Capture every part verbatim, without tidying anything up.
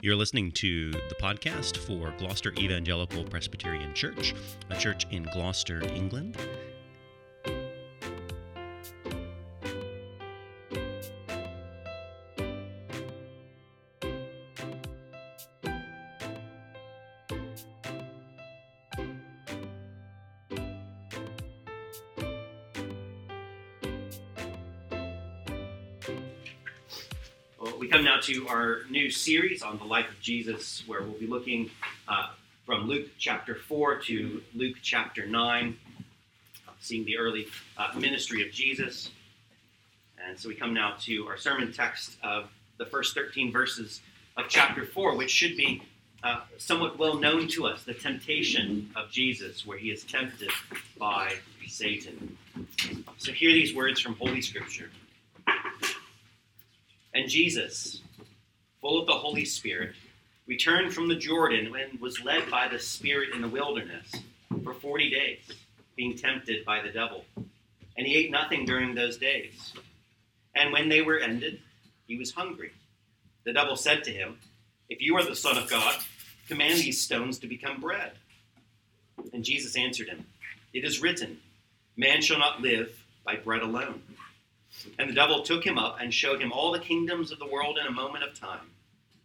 You're listening to the podcast for Gloucester Evangelical Presbyterian Church, a church in Gloucester, England. We come now to our new series on the life of Jesus, where we'll be looking uh, from Luke chapter four to Luke chapter nine, seeing the early uh, ministry of Jesus. And so we come now to our sermon text of the first thirteen verses of chapter four, which should be uh, somewhat well known to us, the temptation of Jesus, where he is tempted by Satan. So hear these words from Holy Scripture. And Jesus, full of the Holy Spirit, returned from the Jordan and was led by the Spirit in the wilderness for forty days, being tempted by the devil. And he ate nothing during those days. And when they were ended, he was hungry. The devil said to him, "If you are the Son of God, command these stones to become bread." And Jesus answered him, "It is written, 'Man shall not live by bread alone.'" And the devil took him up and showed him all the kingdoms of the world in a moment of time,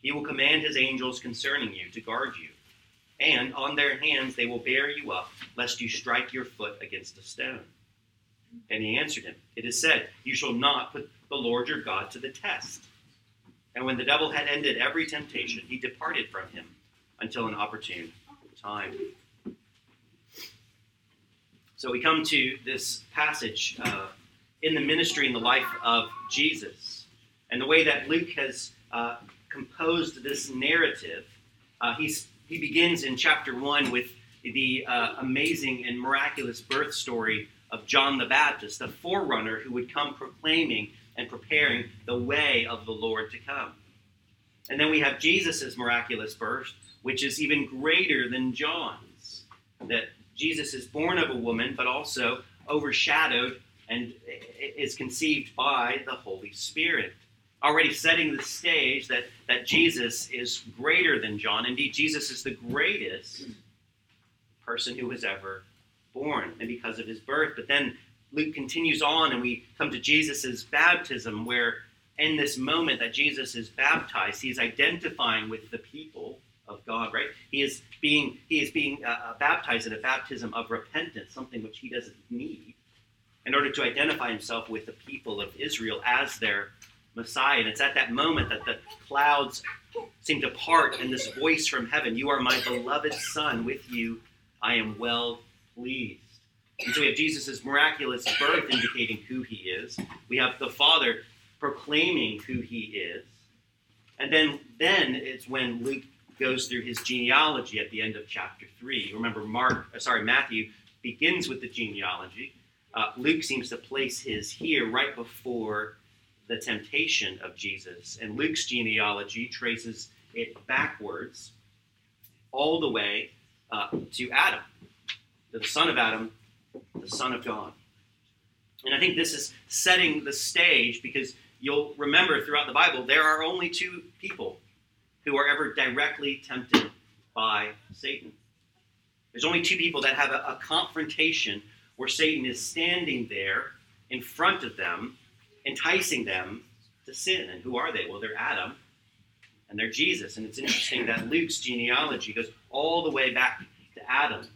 'He will command his angels concerning you to guard you, and on their hands they will bear you up, lest you strike your foot against a stone.'" And he answered him, "It is said, 'You shall not put the Lord your God to the test.'" And when the devil had ended every temptation, he departed from him until an opportune time. So we come to this passage uh, in the ministry and the life of Jesus. And the way that Luke has uh, composed this narrative, uh, he's, he begins in chapter one with the uh, amazing and miraculous birth story of John the Baptist, the forerunner who would come proclaiming and preparing the way of the Lord to come. And then we have Jesus' miraculous birth, which is even greater than John's, that Jesus is born of a woman, but also overshadowed and is conceived by the Holy Spirit, already setting the stage that, that Jesus is greater than John. Indeed, Jesus is the greatest person who was ever born, and because of his birth. But then Luke continues on, and we come to Jesus' baptism, where in this moment that Jesus is baptized, he's identifying with the people of God, right? He is being, he is being uh, baptized in a baptism of repentance, something which he doesn't need, in order to identify himself with the people of Israel as their Messiah. And it's at that moment that the clouds seem to part and this voice from heaven, "You are my beloved Son, with you I am well pleased." And so we have Jesus' miraculous birth indicating who he is. We have the Father proclaiming who he is. And then, then it's when Luke goes through his genealogy at the end of chapter three. Remember, Mark, sorry, Matthew begins with the genealogy. Uh, Luke seems to place his here right before the temptation of Jesus. And Luke's genealogy traces it backwards all the way uh, to Adam, to the son of Adam, the Son of God. And I think this is setting the stage, because you'll remember throughout the Bible, there are only two people who are ever directly tempted by Satan. There's only two people that have a, a confrontation where Satan is standing there in front of them, enticing them to sin. And who are they? Well, they're Adam and they're Jesus. And it's interesting that Luke's genealogy goes all the way back to Adam.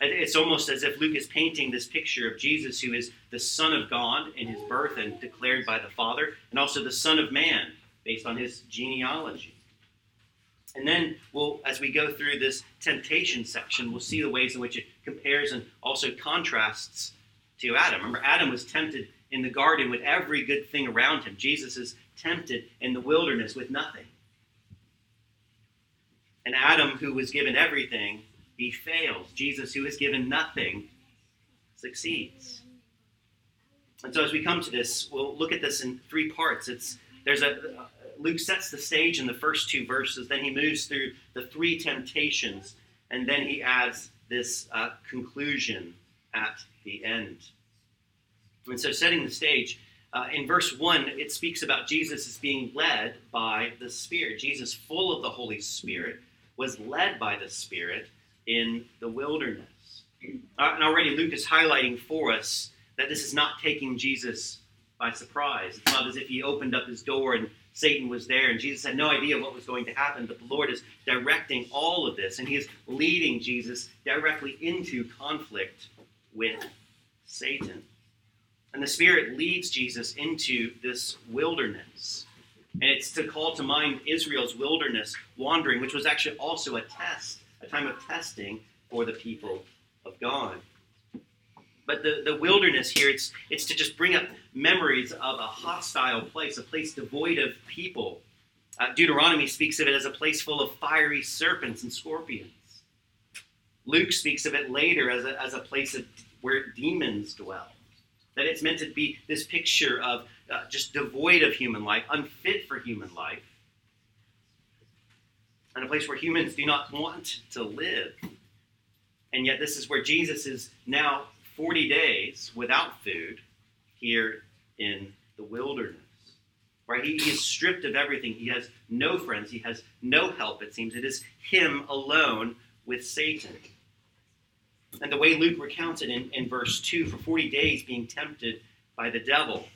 It's almost as if Luke is painting this picture of Jesus, who is the Son of God in his birth and declared by the Father, and also the Son of Man based on his genealogy. And then, we'll, as we go through this temptation section, we'll see the ways in which it compares and also contrasts to Adam. Remember, Adam was tempted in the garden with every good thing around him. Jesus is tempted in the wilderness with nothing. And Adam, who was given everything, he fails. Jesus, who is given nothing, succeeds. And so as we come to this, we'll look at this in three parts. It's there's a Luke sets the stage in the first two verses. Then he moves through the three temptations. And then he adds this uh, conclusion at the end. And so setting the stage, uh, in verse one, it speaks about Jesus as being led by the Spirit. Jesus, full of the Holy Spirit, was led by the Spirit in the wilderness. Uh, and already Luke is highlighting for us that this is not taking Jesus by surprise. It's not as if he opened up his door and Satan was there and Jesus had no idea what was going to happen, but the Lord is directing all of this, and he is leading Jesus directly into conflict with Satan. And the Spirit leads Jesus into this wilderness. And it's to call to mind Israel's wilderness wandering, which was actually also a test, a time of testing for the people of God. But the, the wilderness here, it's it's to just bring up memories of a hostile place, a place devoid of people. Uh, Deuteronomy speaks of it as a place full of fiery serpents and scorpions. Luke speaks of it later as a, as a place of, where demons dwell. That it's meant to be this picture of uh, just devoid of human life, unfit for human life, and a place where humans do not want to live. And yet this is where Jesus is now forty days without food here in the wilderness, right? He, he is stripped of everything. He has no friends. He has no help, it seems. It is him alone with Satan. And the way Luke recounts it in, in verse two, for forty days being tempted by the devil.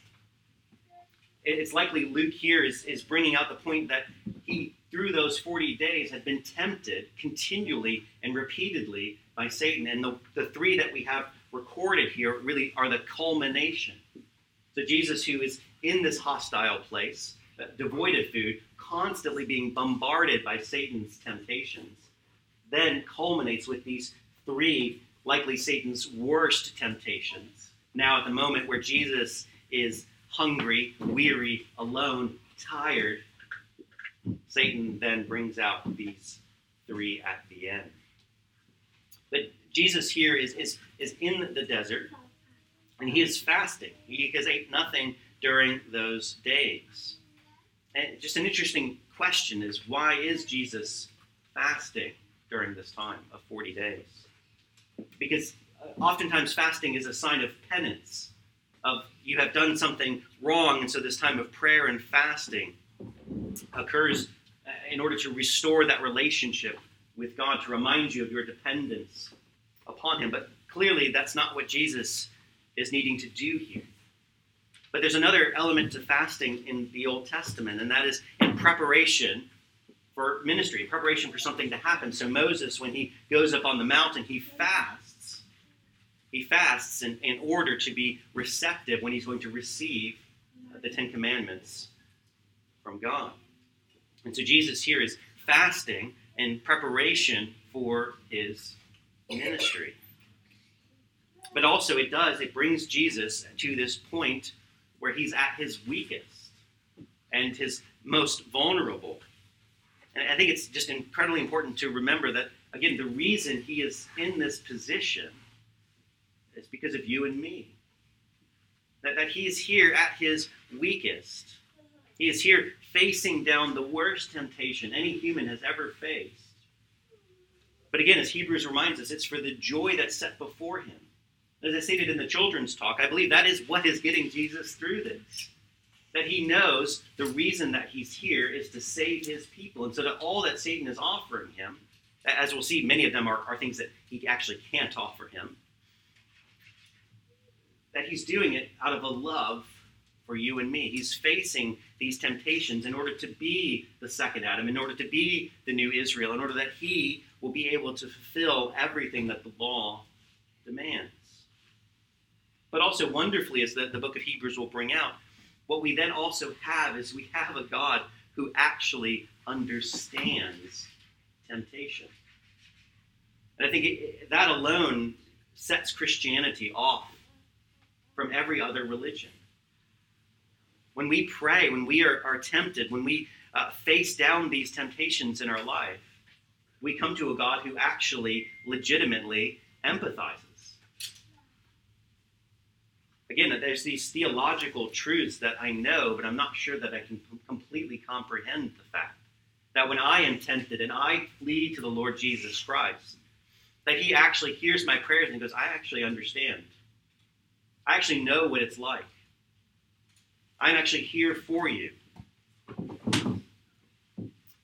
It's likely Luke here is, is bringing out the point that he, through those forty days, had been tempted continually and repeatedly by Satan. And the, the three that we have recorded here really are the culmination. So Jesus, who is in this hostile place, devoid of food, constantly being bombarded by Satan's temptations, then culminates with these three, likely Satan's worst temptations. Now at the moment where Jesus is hungry, weary, alone, tired, Satan then brings out these three at the end. But Jesus here is, is, is in the desert, and he is fasting. He has ate nothing during those days. And just an interesting question is, why is Jesus fasting during this time of forty days? Because oftentimes fasting is a sign of penance, of you have done something wrong, and so this time of prayer and fasting occurs in order to restore that relationship with God, to remind you of your dependence upon him. But clearly that's not what Jesus is needing to do here. But there's another element to fasting in the Old Testament, and that is in preparation for ministry, in preparation for something to happen. So Moses, when he goes up on the mountain, he fasts. He fasts in, in order to be receptive when he's going to receive the Ten Commandments from God. And so Jesus here is fasting in preparation for his ministry. But also it does, it brings Jesus to this point where he's at his weakest and his most vulnerable. And I think it's just incredibly important to remember that, again, the reason he is in this position is because of you and me. That, that he is here at his weakest. He is here facing down the worst temptation any human has ever faced. But again, as Hebrews reminds us, it's for the joy that's set before him. As I stated in the children's talk, I believe that is what is getting Jesus through this. That he knows the reason that he's here is to save his people. And so that all that Satan is offering him, as we'll see, many of them are, are things that he actually can't offer him, that he's doing it out of a love for you and me. He's facing these temptations in order to be the second Adam, in order to be the new Israel, in order that he will be able to fulfill everything that the law demands. But also wonderfully, as the, the book of Hebrews will bring out, what we then also have is we have a God who actually understands temptation. And I think it, that alone sets Christianity off from every other religion. When we pray, when we are, are tempted, when we uh, face down these temptations in our life, we come to a God who actually legitimately empathizes. Again, there's these theological truths that I know, but I'm not sure that I can p- completely comprehend the fact that when I am tempted and I flee to the Lord Jesus Christ, that he actually hears my prayers and goes, I actually understand. I actually know what it's like. I'm actually here for you.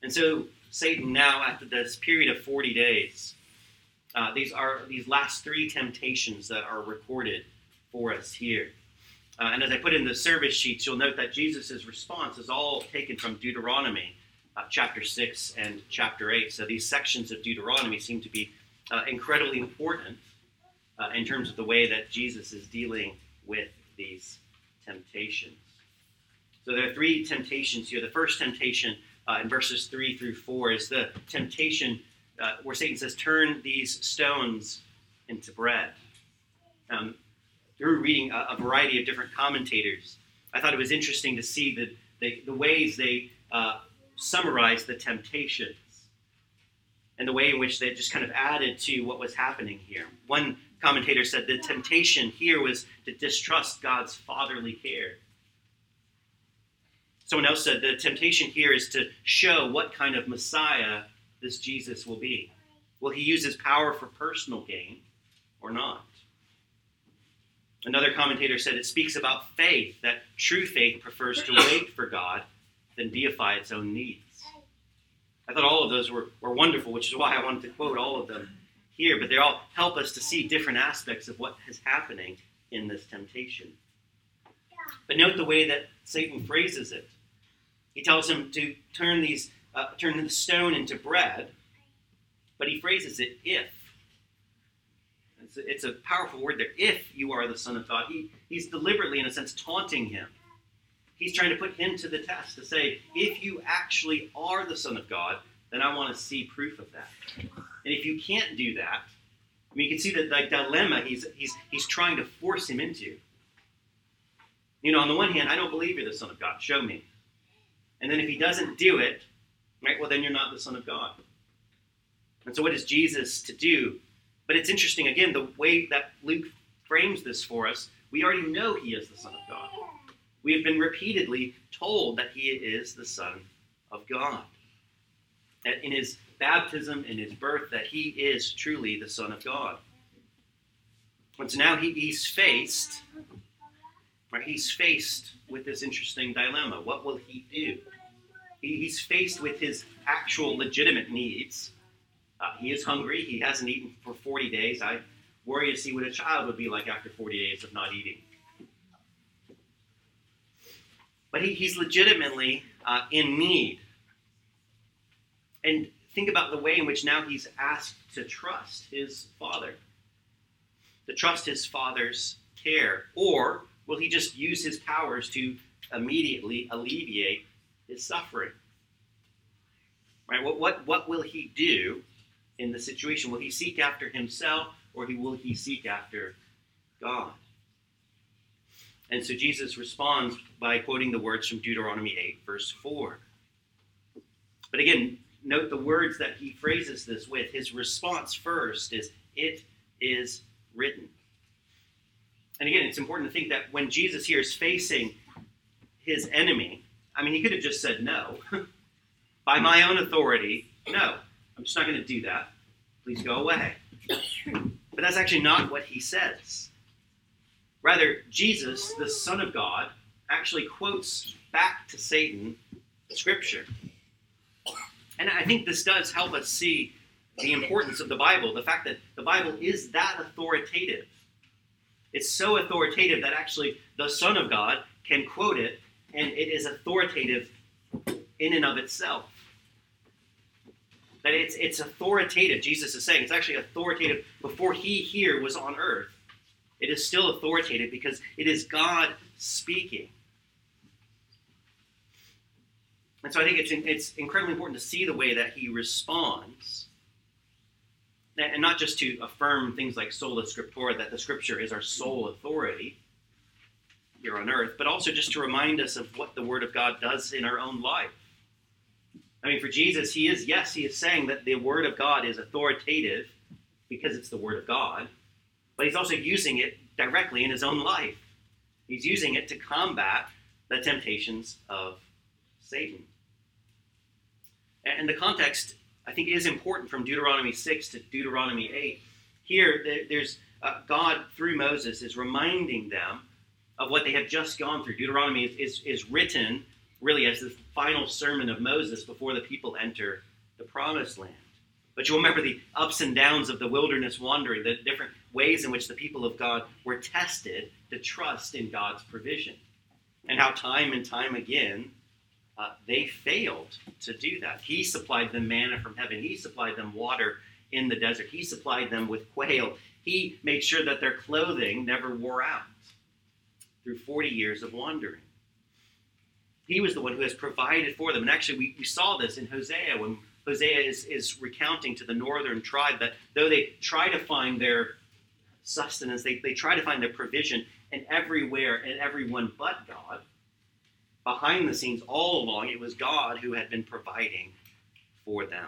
And so Satan now, after this period of forty days, uh, these are these last three temptations that are recorded for us here. Uh, and as I put in the service sheets, you'll note that Jesus' response is all taken from Deuteronomy uh, chapter six and chapter eight. So these sections of Deuteronomy seem to be uh, incredibly important uh, in terms of the way that Jesus is dealing with these temptations. So there are three temptations here. The first temptation uh, in verses three through four is the temptation uh, where Satan says, turn these stones into bread. Um, through reading a, a variety of different commentators, I thought it was interesting to see the, the, the ways they uh, summarized the temptations and the way in which they just kind of added to what was happening here. One commentator said the temptation here was to distrust God's fatherly care. Someone else said the temptation here is to show what kind of Messiah this Jesus will be. Will he use his power for personal gain or not? Another commentator said it speaks about faith, that true faith prefers to wait for God than deify its own needs. I thought all of those were, were wonderful, which is why I wanted to quote all of them here, but they all help us to see different aspects of what is happening in this temptation. But note the way that Satan phrases it. He tells him to turn these, uh, turn the stone into bread, but he phrases it if. It's a, it's a powerful word there. If you are the Son of God, he, he's deliberately, in a sense, taunting him. He's trying to put him to the test to say, if you actually are the Son of God, then I want to see proof of that. And if you can't do that, I mean, you can see that like dilemma he's he's he's trying to force him into. You know, on the one hand, I don't believe you're the Son of God. Show me. And then if he doesn't do it, right, well, then you're not the Son of God. And so what is Jesus to do? But it's interesting, again, the way that Luke frames this for us, we already know he is the Son of God. We have been repeatedly told that he is the Son of God. That in his baptism, in his birth, that he is truly the Son of God. And so now he, he's faced... Right? He's faced with this interesting dilemma. What will he do? He, he's faced with his actual legitimate needs. Uh, he is hungry. He hasn't eaten for forty days. I worry to see what a child would be like after forty days of not eating. But he, he's legitimately uh, in need. And think about the way in which now he's asked to trust his father, to trust his father's care, or will he just use his powers to immediately alleviate his suffering? Right? What, what, what will he do in the situation? Will he seek after himself, or he, will he seek after God? And so Jesus responds by quoting the words from Deuteronomy eight, verse four. But again, note the words that he phrases this with. His response first is, "It is written." And again, it's important to think that when Jesus here is facing his enemy, I mean, he could have just said no. By my own authority, no, I'm just not going to do that. Please go away. But that's actually not what he says. Rather, Jesus, the Son of God, actually quotes back to Satan Scripture. And I think this does help us see the importance of the Bible, the fact that the Bible is that authoritative. It's so authoritative that actually the Son of God can quote it, and it is authoritative in and of itself. That it's it's authoritative, Jesus is saying. It's actually authoritative before he here was on earth. It is still authoritative because it is God speaking. And so I think it's it's incredibly important to see the way that he responds. And not just to affirm things like sola scriptura, that the Scripture is our sole authority here on earth, but also just to remind us of what the Word of God does in our own life. I mean, for Jesus, he is, yes, he is saying that the word of God is authoritative because it's the word of God, but he's also using it directly in his own life. He's using it to combat the temptations of Satan. And the context, I think, is important from Deuteronomy six to Deuteronomy eight. Here, there's uh, God, through Moses, is reminding them of what they have just gone through. Deuteronomy is, is, is written really as the final sermon of Moses before the people enter the promised land. But you'll remember the ups and downs of the wilderness wandering, the different ways in which the people of God were tested to trust in God's provision, and how time and time again uh, they failed to do that. He supplied them manna from heaven. He supplied them water in the desert. He supplied them with quail. He made sure that their clothing never wore out through forty years of wandering. He was the one who has provided for them. And actually, we, we saw this in Hosea when Hosea is, is recounting to the northern tribe that though they try to find their sustenance, they, they try to find their provision, and everywhere and everyone but God, behind the scenes all along, it was God who had been providing for them.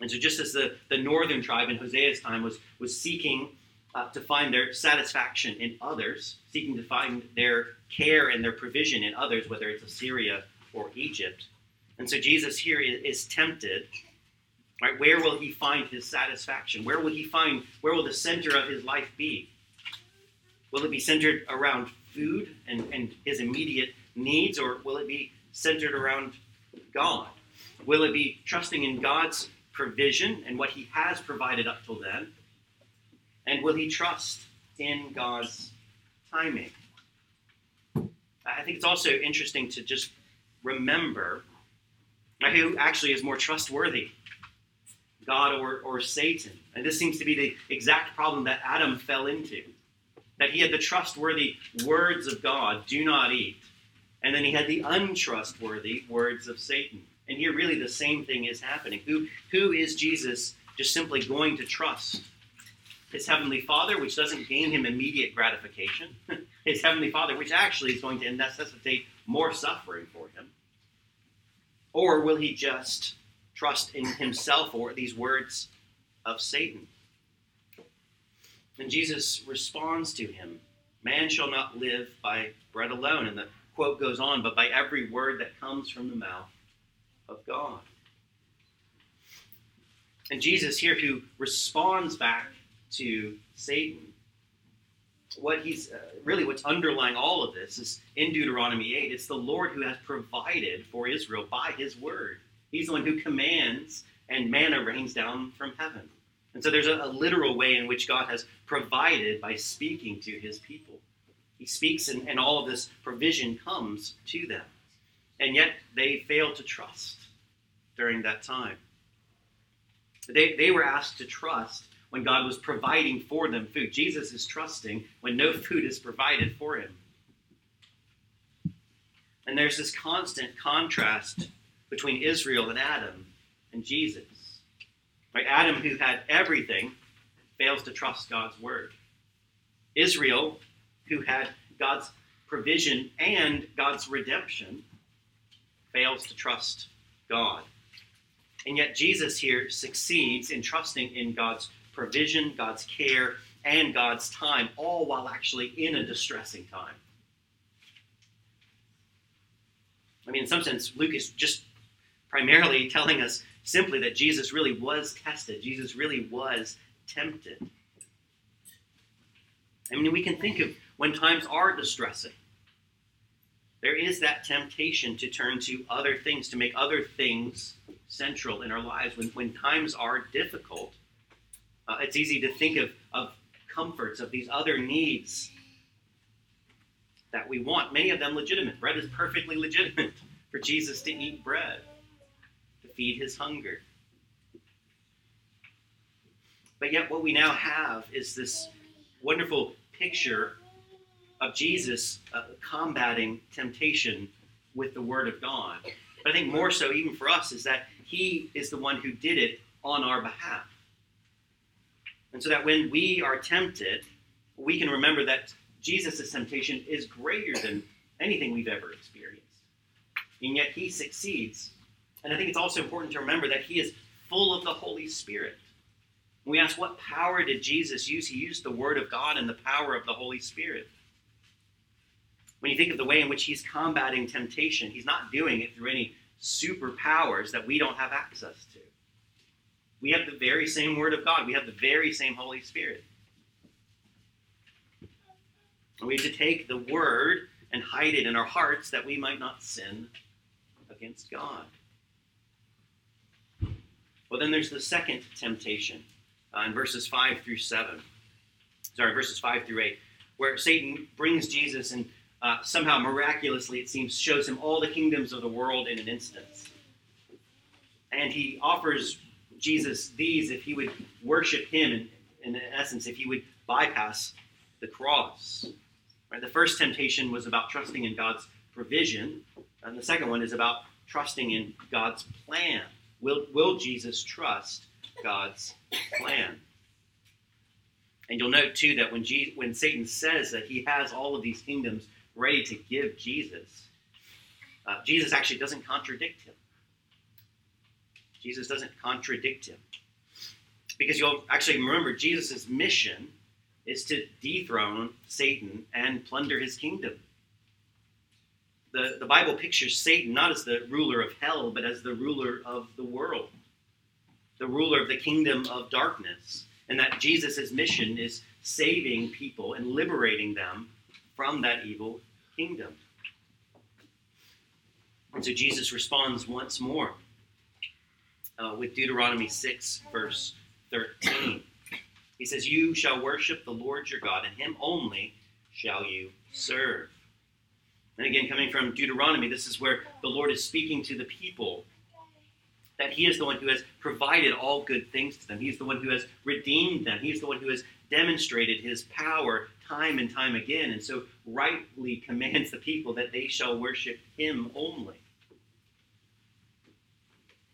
And so just as the, the northern tribe in Hosea's time was, was seeking uh, to find their satisfaction in others, seeking to find their care and their provision in others, whether it's Assyria or Egypt. And so Jesus here is tempted, right? Where will he find his satisfaction? Where will he find, where will the center of his life be? Will it be centered around food and, and his immediate needs, or will it be centered around God? Will it be trusting in God's provision and what he has provided up till then? And will he trust in God's timing? I think it's also interesting to just remember who actually is more trustworthy, God or, or Satan. And this seems to be the exact problem that Adam fell into, that he had the trustworthy words of God, do not eat, and then he had the untrustworthy words of Satan. And here really the same thing is happening. Who, who is Jesus just simply going to trust? His heavenly Father, which doesn't gain him immediate gratification. His heavenly Father, which actually is going to necessitate more suffering for him. Or will he just trust in himself or these words of Satan? And Jesus responds to him, man shall not live by bread alone. And the quote goes on, but by every word that comes from the mouth of God. And Jesus here, who responds back to Satan, what he's uh, really what's underlying all of this is in Deuteronomy eight. It's the Lord who has provided for Israel by his word. He's the one who commands, and manna rains down from heaven. And so there's a, a literal way in which God has provided by speaking to his people. He speaks, and, and all of this provision comes to them. And yet they failed to trust during that time. They, they were asked to trust when God was providing for them food. Jesus is trusting when no food is provided for him. And there's this constant contrast between Israel and Adam and Jesus. Right? Adam, who had everything, fails to trust God's word. Israel, who had God's provision and God's redemption, fails to trust God. And yet Jesus here succeeds in trusting in God's provision, God's care, and God's time, all while actually in a distressing time. I mean, in some sense, Luke is just primarily telling us simply that Jesus really was tested. Jesus really was tempted. I mean, we can think of when times are distressing. There is that temptation to turn to other things, to make other things central in our lives. When, when times are difficult, Uh, it's easy to think of, of comforts, of these other needs that we want, many of them legitimate. Bread is perfectly legitimate for Jesus to eat bread, to feed his hunger. But yet what we now have is this wonderful picture of Jesus uh, combating temptation with the word of God. But I think more so even for us is that he is the one who did it on our behalf. And so that when we are tempted, we can remember that Jesus' temptation is greater than anything we've ever experienced. And yet he succeeds And I think it's also important to remember that he is full of the Holy Spirit. When we ask, what power did Jesus use? He used the Word of God and the power of the Holy Spirit. When you think of the way in which he's combating temptation, he's not doing it through any superpowers that we don't have access to. We have the very same Word of God. We have the very same Holy Spirit. And we have to take the Word and hide it in our hearts that we might not sin against God. Well, then there's the second temptation uh, in verses five through seven. Sorry, verses five through eight, where Satan brings Jesus and uh, somehow miraculously, it seems, shows him all the kingdoms of the world in an instant. And he offers Jesus these if he would worship him, and in essence, if he would bypass the cross. Right? The first temptation was about trusting in God's provision, and the second one is about trusting in God's plan. Will, will Jesus trust God's plan? And you'll note, too, that when, Jesus, when Satan says that he has all of these kingdoms ready to give Jesus, uh, Jesus actually doesn't contradict him. Jesus doesn't contradict him. Because you'll actually remember, Jesus' mission is to dethrone Satan and plunder his kingdom. The, the Bible pictures Satan not as the ruler of hell, but as the ruler of the world, the ruler of the kingdom of darkness, and that Jesus' mission is saving people and liberating them from that evil kingdom. And so Jesus responds once more uh, with Deuteronomy six, verse thirteen. He says, "You shall worship the Lord your God, and him only shall you serve." And again, coming from Deuteronomy, this is where the Lord is speaking to the people, that he is the one who has provided all good things to them. He's the one who has redeemed them. He's the one who has demonstrated his power time and time again, and so rightly commands the people that they shall worship him only.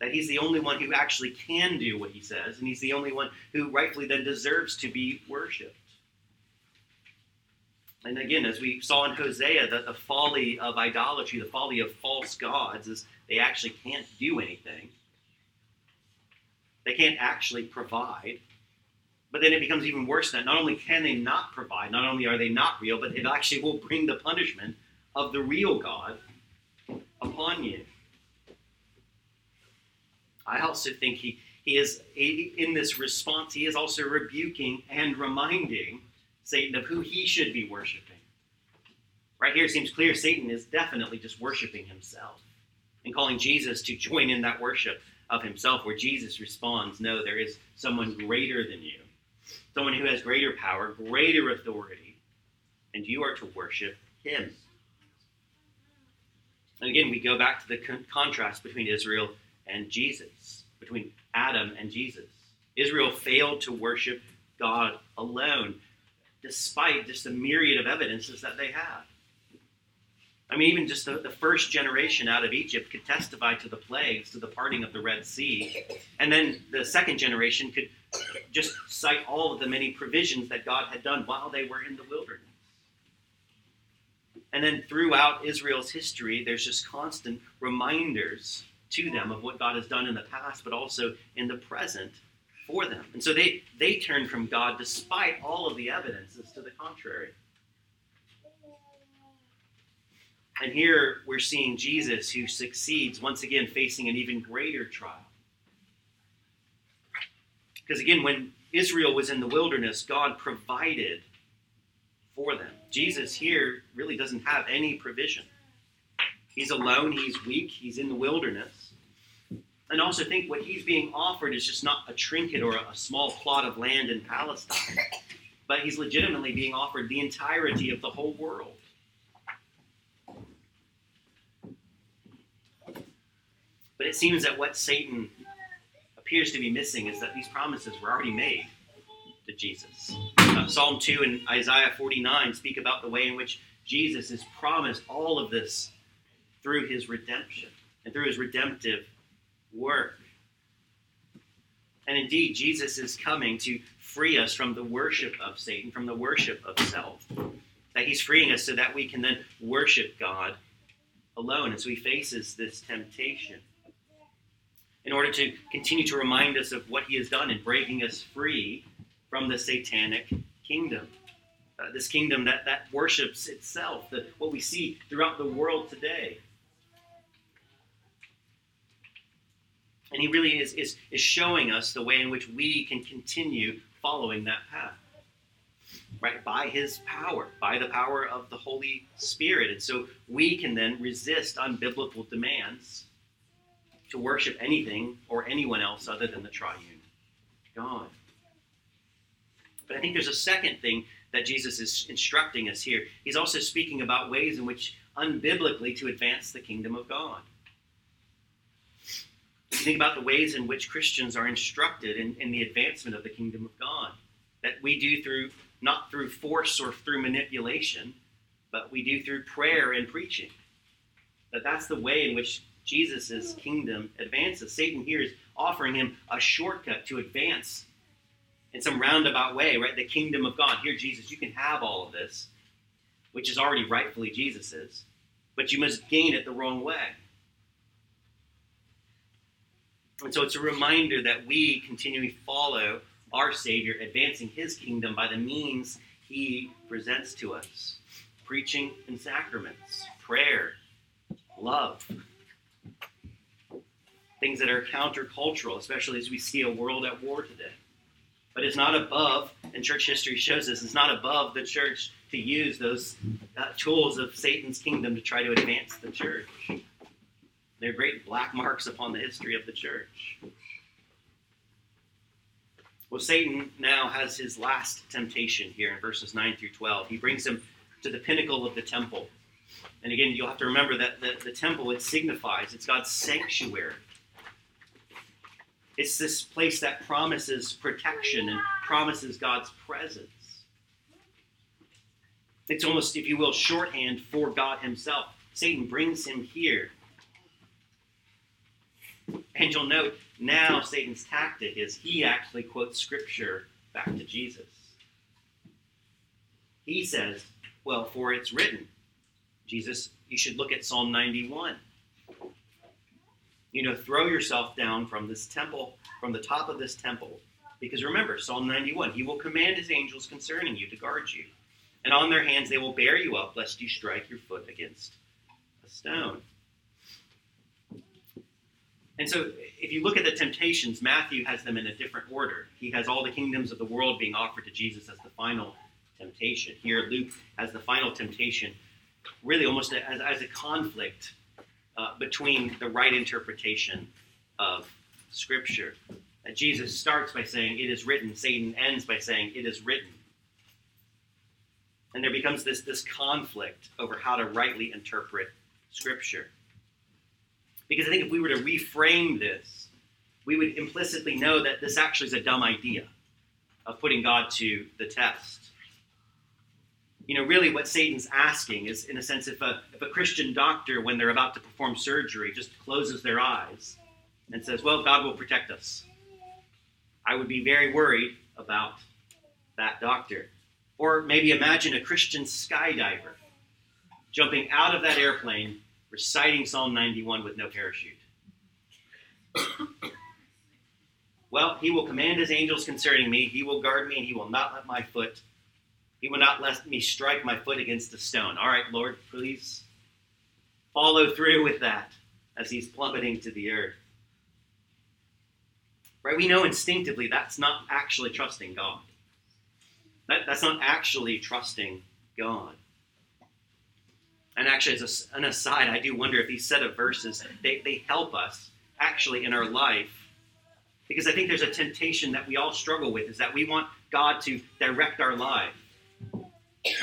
That he's the only one who actually can do what he says, and he's the only one who rightfully then deserves to be worshipped. And again, as we saw in Hosea, that the folly of idolatry, the folly of false gods, is they actually can't do anything. They can't actually provide. But then it becomes even worse than that. Not only can they not provide, not only are they not real, but it actually will bring the punishment of the real God upon you. I also think he, he is, in this response, he is also rebuking and reminding Satan of who he should be worshiping. Right here it seems clear Satan is definitely just worshiping himself and calling Jesus to join in that worship of himself, where Jesus responds, no, there is someone greater than you, someone who has greater power, greater authority, and you are to worship him. And again, we go back to the con- contrast between Israel and Jesus, between Adam and Jesus. Israel failed to worship God alone, despite just the myriad of evidences that they had. I mean, even just the, the first generation out of Egypt could testify to the plagues, to the parting of the Red Sea. And then the second generation could just cite all of the many provisions that God had done while they were in the wilderness. And then throughout Israel's history, there's just constant reminders to them of what God has done in the past, but also in the present for them. And so they, they turn from God despite all of the evidences to the contrary. And here we're seeing Jesus, who succeeds, once again facing an even greater trial. Because again, when Israel was in the wilderness, God provided for them. Jesus here really doesn't have any provision. He's alone, he's weak, he's in the wilderness. And also think what he's being offered is just not a trinket or a small plot of land in Palestine, but he's legitimately being offered the entirety of the whole world. But it seems that what Satan appears to be missing is that these promises were already made to Jesus. Uh, Psalm two and Isaiah forty-nine speak about the way in which Jesus is promised all of this through his redemption and through his redemptive work. And indeed, Jesus is coming to free us from the worship of Satan, from the worship of self. That he's freeing us so that we can then worship God alone as he faces this temptation. in order to continue to remind us of what he has done in breaking us free from the satanic kingdom. Uh, this kingdom that, that worships itself, the, what we see throughout the world today. And he really is, is, is showing us the way in which we can continue following that path, right? By his power, by the power of the Holy Spirit. And so we can then resist unbiblical demands to worship anything or anyone else other than the triune God. But I think there's a second thing that Jesus is instructing us here. He's also speaking about ways in which unbiblically to advance the kingdom of God. You think about the ways in which Christians are instructed in, in the advancement of the kingdom of God, that we do through, not through force or through manipulation, but we do through prayer and preaching. That that's the way in which Jesus' kingdom advances. Satan here is offering him a shortcut to advance in some roundabout way, right? The kingdom of God. Here, Jesus, you can have all of this, which is already rightfully Jesus's, but you must gain it the wrong way. And so it's a reminder that we continually follow our Savior, advancing his kingdom by the means he presents to us. Preaching and sacraments, prayer, love. Things that are countercultural, especially as we see a world at war today. But it's not above, and church history shows this, it's not above the church to use those uh, tools of Satan's kingdom to try to advance the church. They're great black marks upon the history of the church. Well, Satan now has his last temptation here in verses nine through twelve. He brings him to the pinnacle of the temple. And again, you'll have to remember that the, the temple, it signifies, it's God's sanctuary. It's this place that promises protection and promises God's presence. It's almost, if you will, shorthand for God himself. Satan brings him here. And you'll note, now Satan's tactic is he actually quotes Scripture back to Jesus. He says, well, for it's written. Jesus, you should look at Psalm ninety-one. You know, throw yourself down from this temple, from the top of this temple. Because remember, Psalm ninety-one, he will command his angels concerning you to guard you. And on their hands they will bear you up, lest you strike your foot against a stone. And so, if you look at the temptations, Matthew has them in a different order. He has all the kingdoms of the world being offered to Jesus as the final temptation. Here, Luke has the final temptation, really almost as, as a conflict Uh, between the right interpretation of Scripture. And Jesus starts by saying, it is written. Satan ends by saying, it is written. And there becomes this, this conflict over how to rightly interpret Scripture. Because I think if we were to reframe this, we would implicitly know that this actually is a dumb idea of putting God to the test. You know, really what Satan's asking is, in a sense, if a if a Christian doctor, when they're about to perform surgery, just closes their eyes and says, well, God will protect us. I would be very worried about that doctor. Or maybe imagine a Christian skydiver jumping out of that airplane, reciting Psalm ninety-one with no parachute. Well, he will command his angels concerning me. He will guard me, and he will not let my foot He will not let me strike my foot against a stone. All right, Lord, please follow through with that as he's plummeting to the earth. Right? We know instinctively that's not actually trusting God. That, that's not actually trusting God. And actually, as a, an aside, I do wonder if these set of verses, they, they help us actually in our life. Because I think there's a temptation that we all struggle with, is that we want God to direct our life.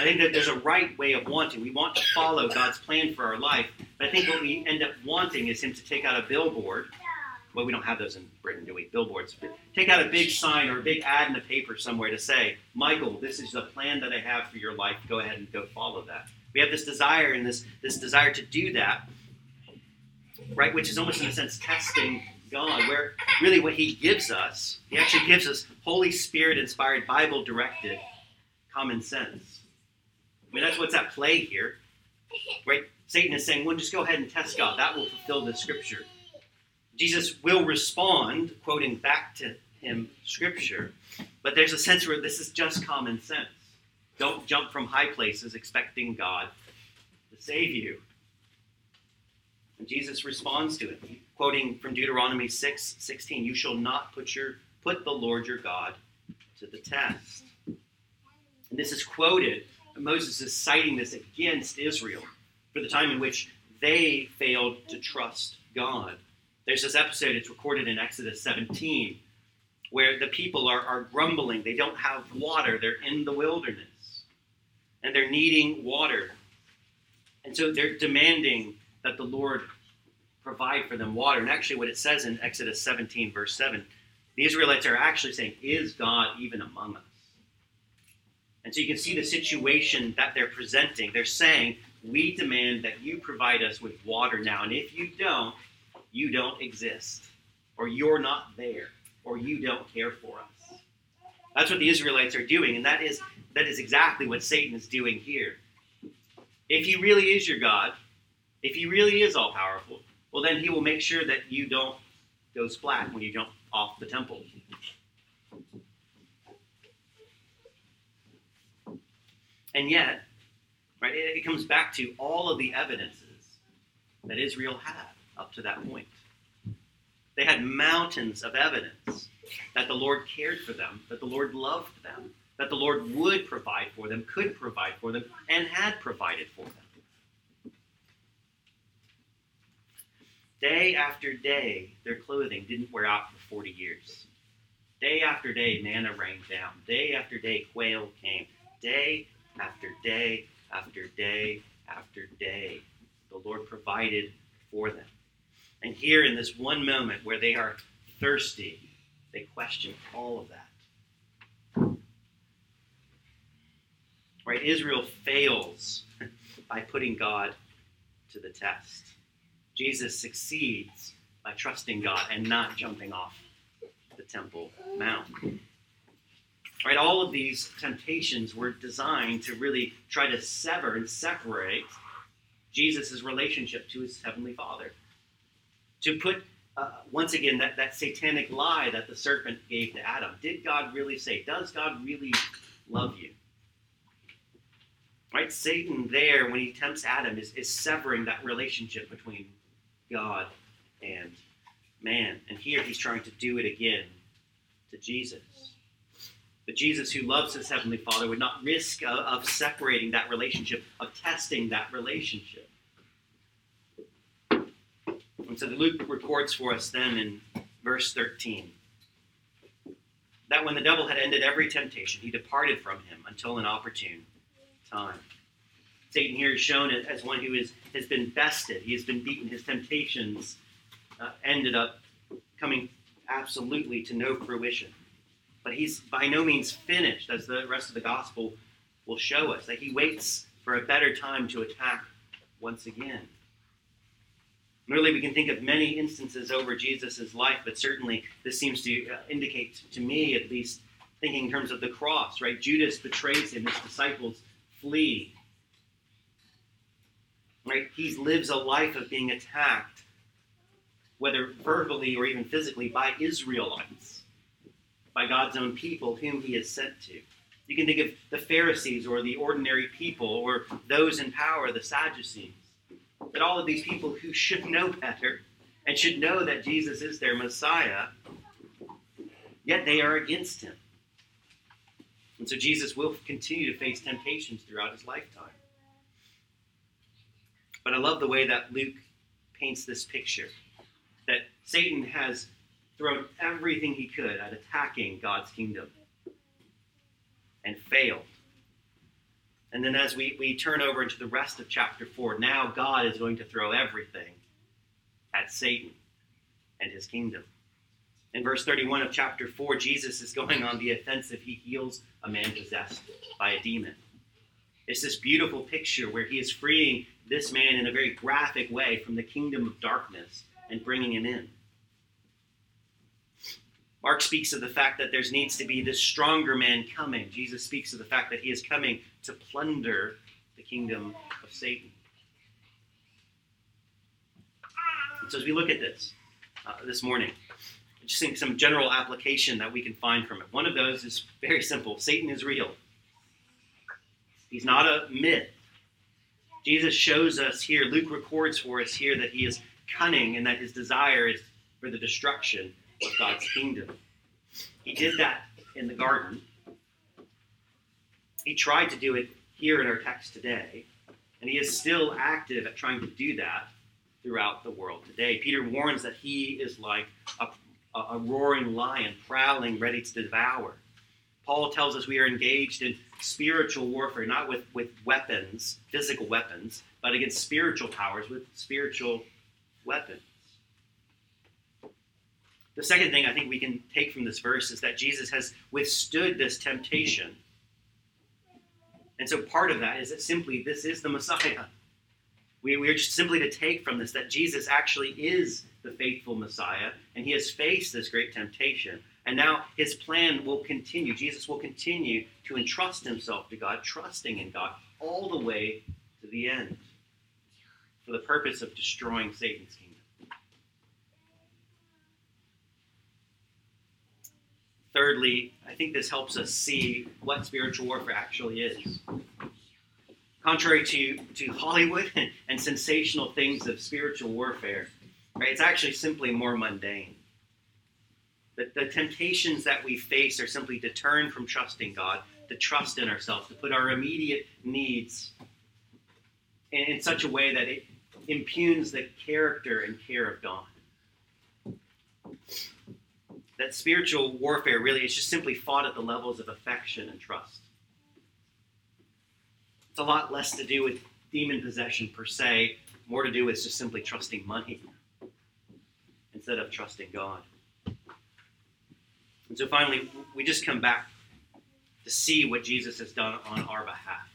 I think that there's a right way of wanting. We want to follow God's plan for our life. But I think what we end up wanting is him to take out a billboard. Well, we don't have those in Britain, do we? Billboards. But take out a big sign or a big ad in the paper somewhere to say, Michael, this is the plan that I have for your life. Go ahead and go follow that. We have this desire and this, this desire to do that, right? Which is almost in a sense testing God, where really what he gives us, he actually gives us Holy Spirit-inspired, Bible-directed common sense. I mean, that's what's at play here, right? Satan is saying, well, just go ahead and test God. That will fulfill the Scripture. Jesus will respond, quoting back to him Scripture, but there's a sense where this is just common sense. Don't jump from high places expecting God to save you. And Jesus responds to it, quoting from Deuteronomy six sixteen, "You shall not put your put the Lord your God to the test." And this is quoted, and Moses is citing this against Israel for the time in which they failed to trust God. There's this episode, it's recorded in Exodus seventeen, where the people are, are grumbling. They don't have water. They're in the wilderness, and they're needing water. And so they're demanding that the Lord provide for them water. And actually what it says in Exodus seventeen, verse seven, the Israelites are actually saying, "Is God even among us?" And so you can see the situation that they're presenting. They're saying, "We demand that you provide us with water now. And if you don't, you don't exist, or you're not there, or you don't care for us." That's what the Israelites are doing, and that is that is exactly what Satan is doing here. If he really is your God, if he really is all-powerful, well, then he will make sure that you don't go splat when you jump off the temple. And yet, right, it, it comes back to all of the evidences that Israel had up to that point. They had mountains of evidence that the Lord cared for them, that the Lord loved them, that the Lord would provide for them, could provide for them, and had provided for them. Day after day, their clothing didn't wear out for forty years. Day after day, manna rained down. Day after day, quail came. Day after day, after day, after day, the Lord provided for them. And here in this one moment where they are thirsty, they question all of that. Right? Israel fails by putting God to the test. Jesus succeeds by trusting God and not jumping off the Temple Mount. Right? All of these temptations were designed to really try to sever and separate Jesus' relationship to his Heavenly Father. To put, uh, once again, that, that satanic lie that the serpent gave to Adam. Did God really say? Does God really love you? Right? Satan there, when he tempts Adam, is, is severing that relationship between God and man. And here he's trying to do it again to Jesus. But Jesus, who loves his Heavenly Father, would not risk uh, of separating that relationship, of testing that relationship. And so Luke records for us then in verse thirteen, that when the devil had ended every temptation, he departed from him until an opportune time. Satan here is shown as one who is, has been bested. He has been beaten. His temptations uh, ended up coming absolutely to no fruition. But he's by no means finished, as the rest of the gospel will show us, that he waits for a better time to attack once again. Really, we can think of many instances over Jesus' life, but certainly this seems to indicate to me, at least, thinking in terms of the cross, right? Judas betrays him, his disciples flee. Right? He lives a life of being attacked, whether verbally or even physically, by Israelites, by God's own people whom he has sent to. You can think of the Pharisees or the ordinary people or those in power, the Sadducees. That all of these people who should know better and should know that Jesus is their Messiah, yet they are against him. And so Jesus will continue to face temptations throughout his lifetime. But I love the way that Luke paints this picture, that Satan has thrown everything he could at attacking God's kingdom and failed. And then as we, we turn over into the rest of chapter four, now God is going to throw everything at Satan and his kingdom. In verse thirty-one of chapter four, Jesus is going on the offensive. He heals a man possessed by a demon. It's this beautiful picture where he is freeing this man in a very graphic way from the kingdom of darkness and bringing him in. Mark speaks of the fact that there needs to be this stronger man coming. Jesus speaks of the fact that he is coming to plunder the kingdom of Satan. And so as we look at this, uh, this morning. I just think some general application that we can find from it. One of those is very simple. Satan is real. He's not a myth. Jesus shows us here, Luke records for us here that he is cunning and that his desire is for the destruction of God's kingdom. He did that in the garden. He tried to do it here in our text today, and he is still active at trying to do that throughout the world today. Peter warns that he is like a, a roaring lion, prowling, ready to devour. Paul tells us we are engaged in spiritual warfare, not with, with weapons, physical weapons, but against spiritual powers with spiritual weapons. The second thing I think we can take from this verse is that Jesus has withstood this temptation. And so part of that is that simply this is the Messiah. We, we are just simply to take from this that Jesus actually is the faithful Messiah, and he has faced this great temptation. And now his plan will continue. Jesus will continue to entrust himself to God, trusting in God all the way to the end for the purpose of destroying Satan's kingdom. Thirdly, I think this helps us see what spiritual warfare actually is. Contrary to, to Hollywood and sensational things of spiritual warfare, right, it's actually simply more mundane. That the temptations that we face are simply to turn from trusting God, to trust in ourselves, to put our immediate needs in, in such a way that it impugns the character and care of God. That spiritual warfare really is just simply fought at the levels of affection and trust. It's a lot less to do with demon possession per se, more to do with just simply trusting money instead of trusting God. And so finally, we just come back to see what Jesus has done on our behalf.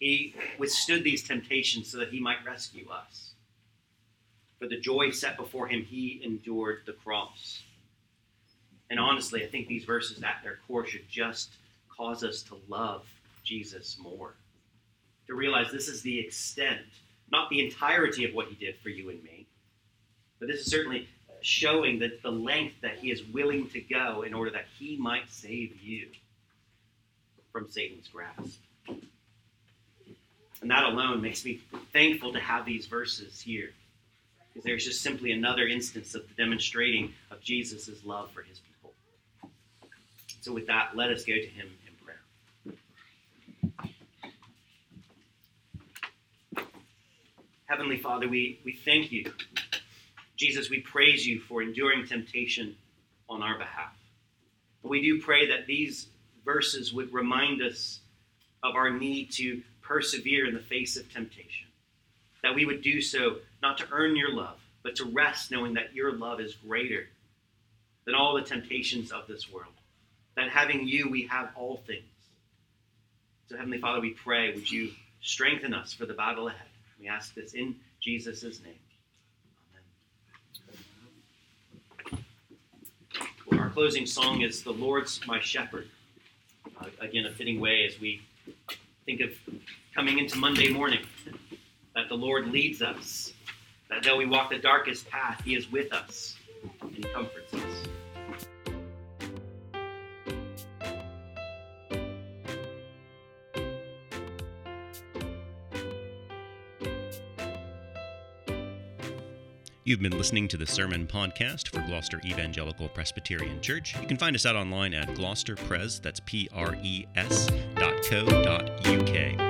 He withstood these temptations so that he might rescue us. For the joy set before him, he endured the cross. And honestly, I think these verses at their core should just cause us to love Jesus more. To realize this is the extent, not the entirety of what he did for you and me, but this is certainly showing that the length that he is willing to go in order that he might save you from Satan's grasp. And that alone makes me thankful to have these verses here, because there's just simply another instance of the demonstrating of Jesus' love for his people. So with that, let us go to him in prayer. Heavenly Father, we, we thank you. Jesus, we praise you for enduring temptation on our behalf. We do pray that these verses would remind us of our need to persevere in the face of temptation, that we would do so not to earn your love, but to rest knowing that your love is greater than all the temptations of this world, that having you, we have all things. So, Heavenly Father, we pray, would you strengthen us for the battle ahead? We ask this in Jesus' name. Our closing song is "The Lord's My Shepherd." Uh, again, a fitting way as we think of coming into Monday morning, that the Lord leads us, that though we walk the darkest path, he is with us and comforts us. You've been listening to the Sermon Podcast for Gloucester Evangelical Presbyterian Church. You can find us out online at gloucesterpres, that's P R E S, dot co dot U K.